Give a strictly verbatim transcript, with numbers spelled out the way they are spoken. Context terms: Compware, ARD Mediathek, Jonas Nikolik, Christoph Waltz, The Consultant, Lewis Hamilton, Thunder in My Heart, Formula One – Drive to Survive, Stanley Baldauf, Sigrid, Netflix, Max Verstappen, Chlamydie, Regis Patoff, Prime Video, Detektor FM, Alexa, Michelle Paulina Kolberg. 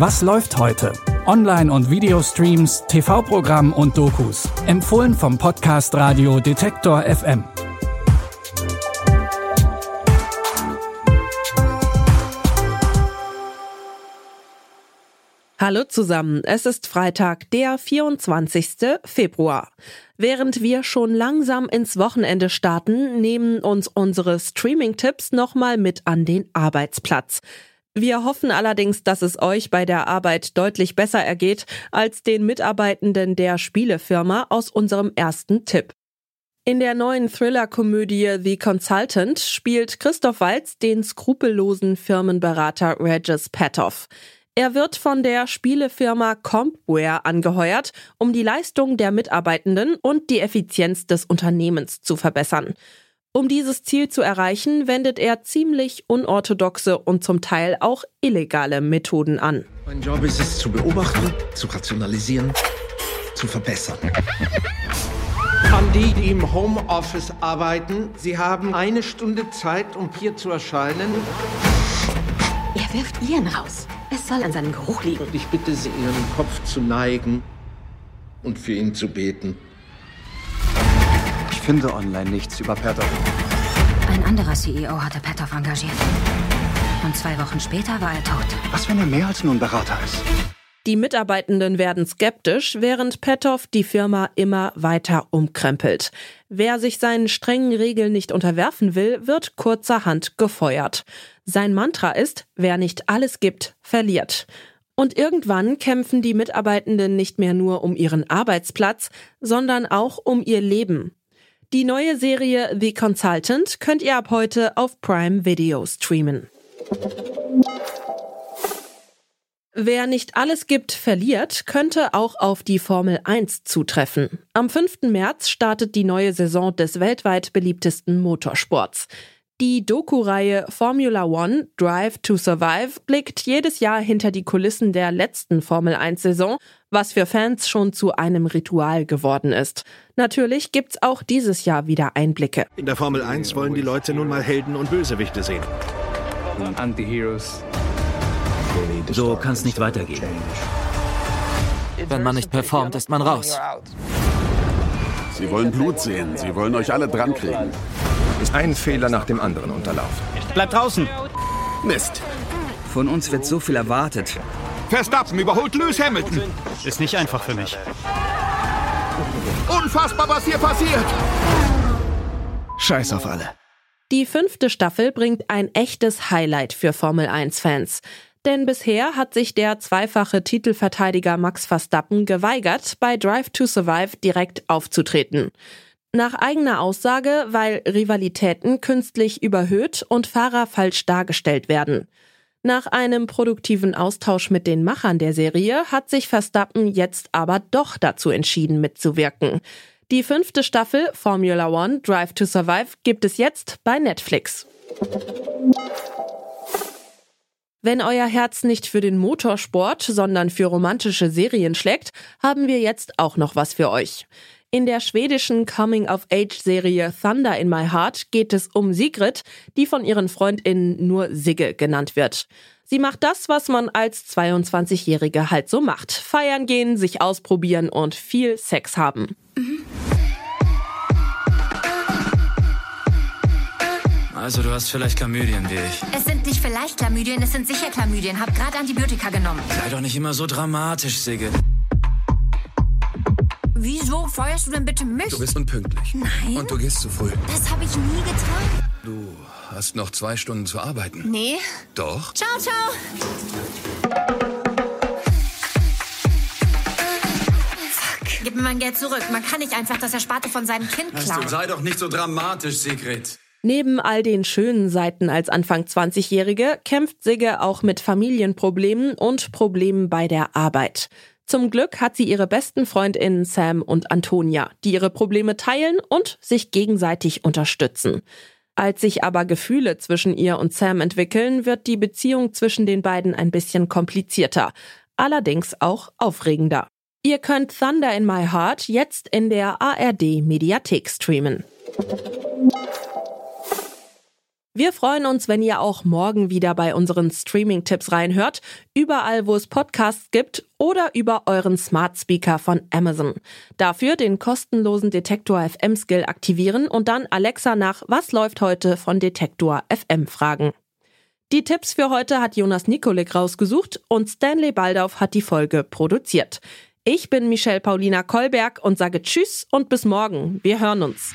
Was läuft heute? Online- und Videostreams, T V-Programm und Dokus. Empfohlen vom Podcast Radio Detektor F M. Hallo zusammen, es ist Freitag, der vierundzwanzigsten Februar. Während wir schon langsam ins Wochenende starten, nehmen uns unsere Streaming-Tipps nochmal mit an den Arbeitsplatz. Wir hoffen allerdings, dass es euch bei der Arbeit deutlich besser ergeht als den Mitarbeitenden der Spielefirma aus unserem ersten Tipp. In der neuen Thriller-Komödie The Consultant spielt Christoph Waltz den skrupellosen Firmenberater Regis Patoff. Er wird von der Spielefirma Compware angeheuert, um die Leistung der Mitarbeitenden und die Effizienz des Unternehmens zu verbessern. Um dieses Ziel zu erreichen, wendet er ziemlich unorthodoxe und zum Teil auch illegale Methoden an. Mein Job ist es, zu beobachten, zu rationalisieren, zu verbessern. An die, die im Homeoffice arbeiten, Sie haben eine Stunde Zeit, um hier zu erscheinen. Er wirft Ihren raus. Es soll an seinem Geruch liegen. Ich bitte Sie, Ihren Kopf zu neigen und für ihn zu beten. Ich finde online nichts über Patoff. Ein anderer C E O hatte Patoff engagiert. Und zwei Wochen später war er tot. Was, wenn er mehr als nur ein Berater ist? Die Mitarbeitenden werden skeptisch, während Patoff die Firma immer weiter umkrempelt. Wer sich seinen strengen Regeln nicht unterwerfen will, wird kurzerhand gefeuert. Sein Mantra ist, wer nicht alles gibt, verliert. Und irgendwann kämpfen die Mitarbeitenden nicht mehr nur um ihren Arbeitsplatz, sondern auch um ihr Leben. Die neue Serie The Consultant könnt ihr ab heute auf Prime Video streamen. Wer nicht alles gibt, verliert, könnte auch auf die Formel eins zutreffen. Am fünften März startet die neue Saison des weltweit beliebtesten Motorsports. Die Doku-Reihe Formula One – Drive to Survive blickt jedes Jahr hinter die Kulissen der letzten Formel eins Saison, was für Fans schon zu einem Ritual geworden ist. Natürlich gibt's auch dieses Jahr wieder Einblicke. In der Formel eins wollen die Leute nun mal Helden und Bösewichte sehen. So kann's nicht weitergehen. Wenn man nicht performt, ist man raus. Sie wollen Blut sehen, sie wollen euch alle dran kriegen. Ein Fehler nach dem anderen unterlaufen. Bleibt draußen! Mist! Von uns wird so viel erwartet. Verstappen überholt Lewis Hamilton! Ist nicht einfach für mich. Unfassbar, was hier passiert! Scheiß auf alle. Die fünfte Staffel bringt ein echtes Highlight für Formel eins Fans. Denn bisher hat sich der zweifache Titelverteidiger Max Verstappen geweigert, bei Drive to Survive direkt aufzutreten. Nach eigener Aussage, weil Rivalitäten künstlich überhöht und Fahrer falsch dargestellt werden. Nach einem produktiven Austausch mit den Machern der Serie hat sich Verstappen jetzt aber doch dazu entschieden, mitzuwirken. Die fünfte Staffel Formula One Drive to Survive gibt es jetzt bei Netflix. Wenn euer Herz nicht für den Motorsport, sondern für romantische Serien schlägt, haben wir jetzt auch noch was für euch. In der schwedischen Coming-of-Age-Serie Thunder in My Heart geht es um Sigrid, die von ihren FreundInnen nur Sigge genannt wird. Sie macht das, was man als zweiundzwanzigjährige halt so macht. Feiern gehen, sich ausprobieren und viel Sex haben. Also du hast vielleicht Chlamydien wie ich. Es sind nicht vielleicht Chlamydien, es sind sicher Chlamydien. Hab gerade Antibiotika genommen. Sei doch nicht immer so dramatisch, Sigge. Wieso feuerst du denn bitte mich? Du bist unpünktlich. Nein. Und du gehst zu früh. Das habe ich nie getan. Du hast noch zwei Stunden zu arbeiten. Nee. Doch. Ciao, ciao. Fuck. Gib mir mein Geld zurück. Man kann nicht einfach das Ersparte von seinem Kind klauen. Weißt du, sei doch nicht so dramatisch, Sigrid. Neben all den schönen Seiten als Anfang zwanzigjährige kämpft Sigge auch mit Familienproblemen und Problemen bei der Arbeit. Zum Glück hat sie ihre besten FreundInnen Sam und Antonia, die ihre Probleme teilen und sich gegenseitig unterstützen. Als sich aber Gefühle zwischen ihr und Sam entwickeln, wird die Beziehung zwischen den beiden ein bisschen komplizierter, allerdings auch aufregender. Ihr könnt Thunder in My Heart jetzt in der A R D Mediathek streamen. Wir freuen uns, wenn ihr auch morgen wieder bei unseren Streaming-Tipps reinhört, überall wo es Podcasts gibt oder über euren Smart Speaker von Amazon. Dafür den kostenlosen Detektor F M Skill aktivieren und dann Alexa nach "Was läuft heute" von Detektor F M fragen. Die Tipps für heute hat Jonas Nikolik rausgesucht und Stanley Baldauf hat die Folge produziert. Ich bin Michelle Paulina Kolberg und sage Tschüss und bis morgen. Wir hören uns.